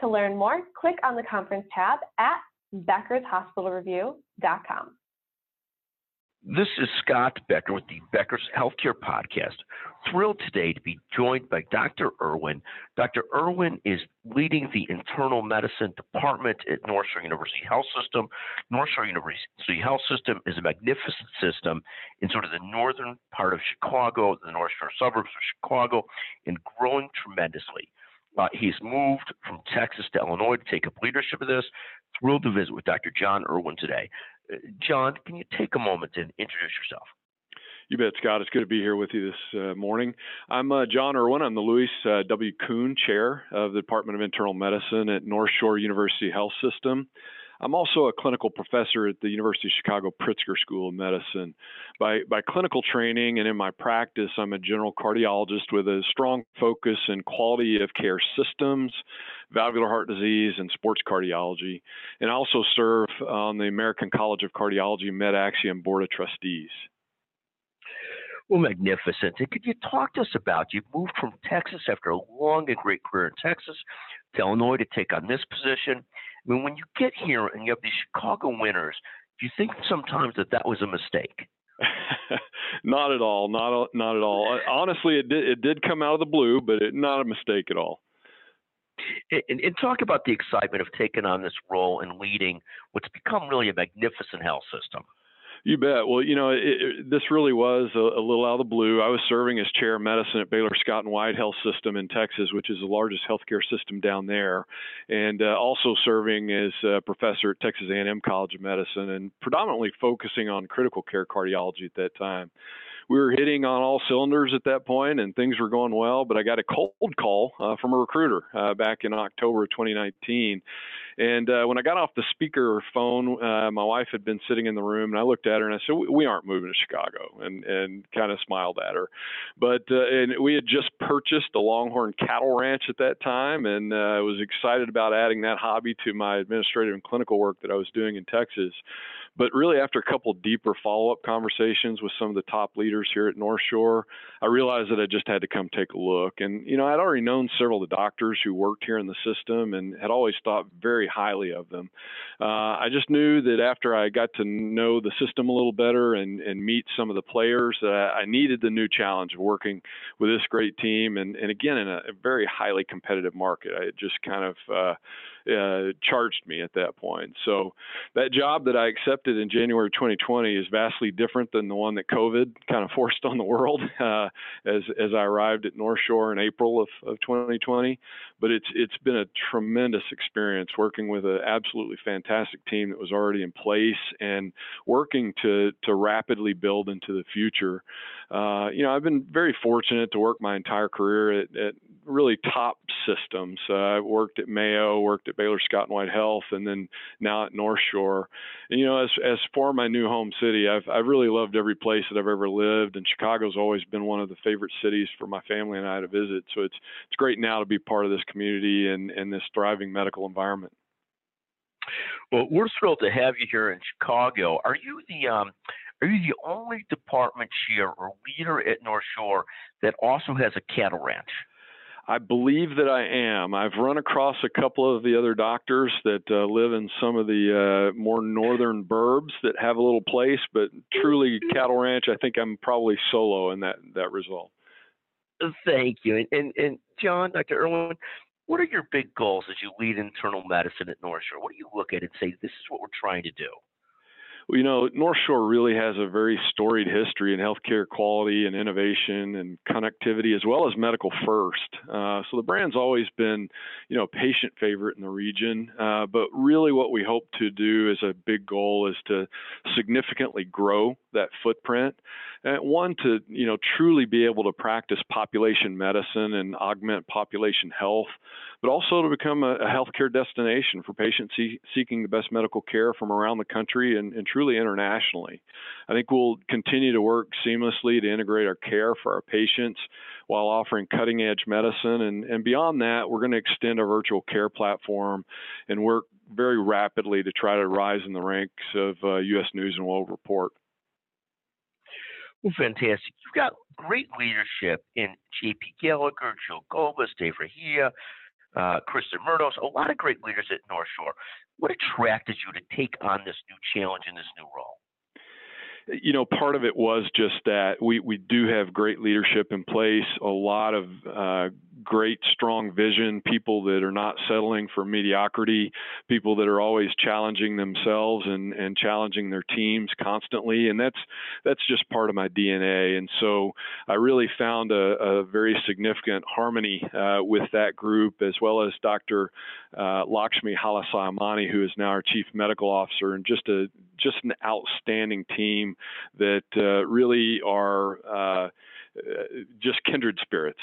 To learn more, click on the conference tab at beckershospitalreview.com. This is Scott Becker with the Becker's Healthcare Podcast. Thrilled today to be joined by Dr. Erwin. Dr. Erwin is leading the internal medicine department at North Shore University Health System. North Shore University Health System is a magnificent system in sort of the northern part of Chicago, the North Shore suburbs of Chicago, and growing tremendously. He's moved from Texas to Illinois to take up leadership of this. Thrilled to visit with Dr. John Erwin today. John, can you take a moment and introduce yourself? You bet, Scott. It's good to be here with you this morning. I'm John Erwin. I'm the Louis W. Kuhn Chair of the Department of Internal Medicine at North Shore University Health System. I'm also a clinical professor at the University of Chicago Pritzker School of Medicine. By clinical training and in my practice, I'm a general cardiologist with a strong focus in quality of care systems, valvular heart disease, and sports cardiology. And I also serve on the American College of Cardiology MedAxiom Board of Trustees. Well, magnificent. And could you talk to us about, you've moved from Texas after a long and great career in Texas to Illinois to take on this position. I mean, when you get here and you have these Chicago winners, do you think sometimes that was a mistake? Not at all. Not at all. Honestly, it did come out of the blue, but not a mistake at all. And talk about the excitement of taking on this role and leading what's become really a magnificent health system. You bet. Well, you know, this really was a little out of the blue. I was serving as chair of medicine at Baylor Scott and White Health System in Texas, which is the largest healthcare system down there, and also serving as a professor at Texas A&M College of Medicine, and predominantly focusing on critical care cardiology at that time. We were hitting on all cylinders at that point, and things were going well, but I got a cold call from a recruiter back in October of 2019. And when I got off the speaker phone, my wife had been sitting in the room, and I looked at her and I said, we aren't moving to Chicago, and kind of smiled at her. But and we had just purchased a Longhorn cattle ranch at that time, and I was excited about adding that hobby to my administrative and clinical work that I was doing in Texas. But really, after a couple deeper follow-up conversations with some of the top leaders here at North Shore, I realized that I just had to come take a look. And, you know, I'd already known several of the doctors who worked here in the system and had always thought very highly of them. I just knew that after I got to know the system a little better and meet some of the players, I needed the new challenge of working with this great team. And again, in a very highly competitive market, it just kind of charged me at that point. So that job that I accepted in January 2020 is vastly different than the one that COVID kind of forced on the world as I arrived at North Shore in April of 2020. But it's been a tremendous experience working with an absolutely fantastic team that was already in place and working to rapidly build into the future. You know, I've been very fortunate to work my entire career at really top systems. I worked at Mayo, worked at Baylor Scott and White Health, and then now at North Shore. And, you know, as for my new home city, I've really loved every place that I've ever lived, and Chicago's always been one of the favorite cities for my family and I to visit. So it's great now to be part of this community and this thriving medical environment. Well, we're thrilled to have you here in Chicago. Are you the only department chair or leader at North Shore that also has a cattle ranch? I believe that I am. I've run across a couple of the other doctors that live in some of the more northern burbs that have a little place, but truly cattle ranch, I think I'm probably solo in that result. Thank you. And John, Dr. Erwin, what are your big goals as you lead internal medicine at North Shore? What do you look at and say, this is what we're trying to do? You know, North Shore really has a very storied history in healthcare quality and innovation and connectivity, as well as medical first. So the brand's always been, you know, patient favorite in the region. But really what we hope to do as a big goal is to significantly grow that footprint. And one, to, you know, truly be able to practice population medicine and augment population health but also to become a healthcare destination for patients seeking the best medical care from around the country and truly internationally. I think we'll continue to work seamlessly to integrate our care for our patients while offering cutting-edge medicine. And beyond that, we're going to extend our virtual care platform and work very rapidly to try to rise in the ranks of U.S. News and World Report. Well, fantastic. You've got great leadership in J.P. Gallagher, Joe Golbus, Dave Rahia, Kristen Murdos, a lot of great leaders at North Shore. What attracted you to take on this new challenge and this new role? You know, part of it was just that we do have great leadership in place, a lot of great, strong vision, people that are not settling for mediocrity, people that are always challenging themselves and challenging their teams constantly. And that's just part of my DNA. And so I really found a very significant harmony with that group, as well as Dr. Lakshmi Halasayamani, who is now our chief medical officer, and just an outstanding team that really are just kindred spirits.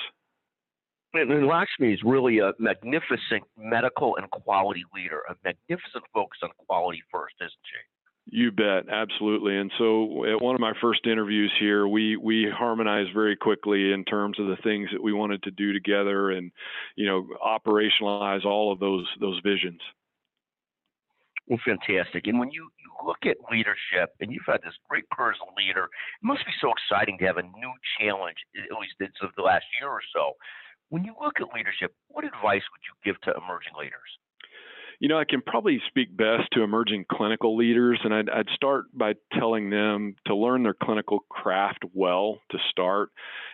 And Lakshmi is really a magnificent medical and quality leader, a magnificent focus on quality first, isn't she? You bet. Absolutely. And so at one of my first interviews here, we harmonized very quickly in terms of the things that we wanted to do together and, you know, operationalize all of those visions. Well, fantastic. And when you look at leadership, and you've had this great career as a leader, it must be so exciting to have a new challenge, at least it's of the last year or so. When you look at leadership, what advice would you give to emerging leaders? You know, I can probably speak best to emerging clinical leaders, and I'd start by telling them to learn their clinical craft well to start,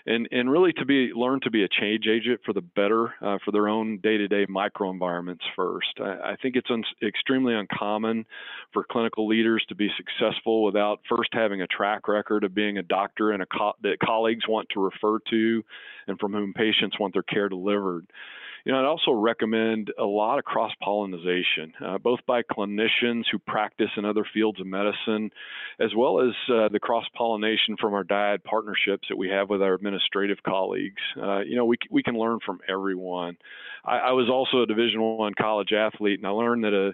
and really learn to be a change agent for the better for their own day-to-day microenvironments first. I think it's extremely uncommon for clinical leaders to be successful without first having a track record of being a doctor and that colleagues want to refer to, and from whom patients want their care delivered. You know, I'd also recommend a lot of cross-pollinization, both by clinicians who practice in other fields of medicine, as well as the cross-pollination from our dyad partnerships that we have with our administrative colleagues. You know, we can learn from everyone. I was also a Division I college athlete, and I learned that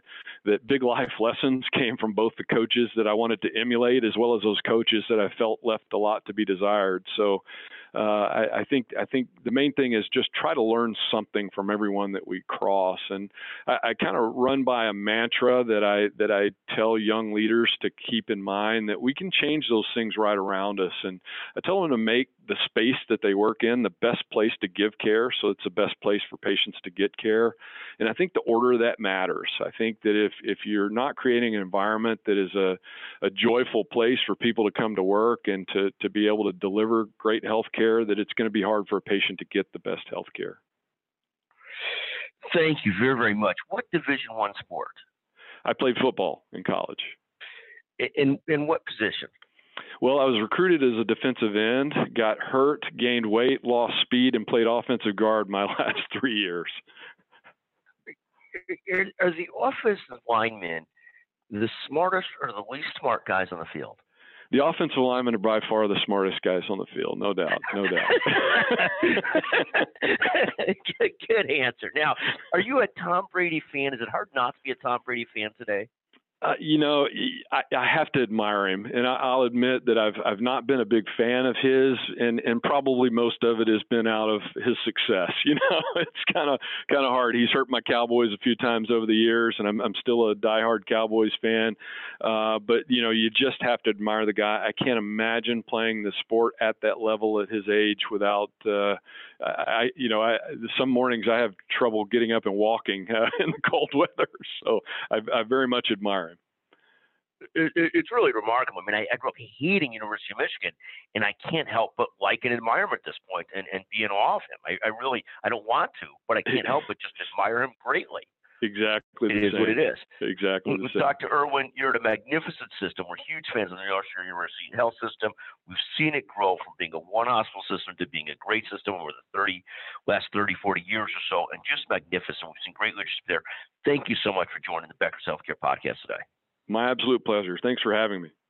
big life lessons came from both the coaches that I wanted to emulate, as well as those coaches that I felt left a lot to be desired. So I think the main thing is just try to learn something from everyone that we cross. And I kind of run by a mantra that I tell young leaders to keep in mind, that we can change those things right around us. And I tell them to make the space that they work in the best place to give care, so it's the best place for patients to get care. And I think the order of that matters. I think that if you're not creating an environment that is a joyful place for people to come to work and to be able to deliver great health care, that it's going to be hard for a patient to get the best health care. Thank you very, very much. What Division I sport? I played football in college. In what position? Well, I was recruited as a defensive end, got hurt, gained weight, lost speed, and played offensive guard my last 3 years. Are the offensive linemen the smartest or the least smart guys on the field? The offensive linemen are by far the smartest guys on the field, no doubt, no doubt. Good answer. Now, are you a Tom Brady fan? Is it hard not to be a Tom Brady fan today? You know, I have to admire him, and I'll admit that I've not been a big fan of his, and probably most of it has been out of his success. You know, it's kind of hard. He's hurt my Cowboys a few times over the years, and I'm still a diehard Cowboys fan. But you know, you just have to admire the guy. I can't imagine playing the sport at that level at his age without. Some mornings I have trouble getting up and walking in the cold weather, so I very much admire. It's really remarkable. I mean, I grew up hating University of Michigan, and I can't help but like an environment at this point and be in awe of him. I don't want to, but I can't help but just admire him greatly. Exactly. It is what it is. Exactly. With Dr. Erwin, you're at a magnificent system. We're huge fans of the North Shore University Health System. We've seen it grow from being a one-hospital system to being a great system over the last 30, 40 years or so, and just magnificent. We've seen great leadership there. Thank you so much for joining the Becker's Healthcare Podcast today. My absolute pleasure. Thanks for having me.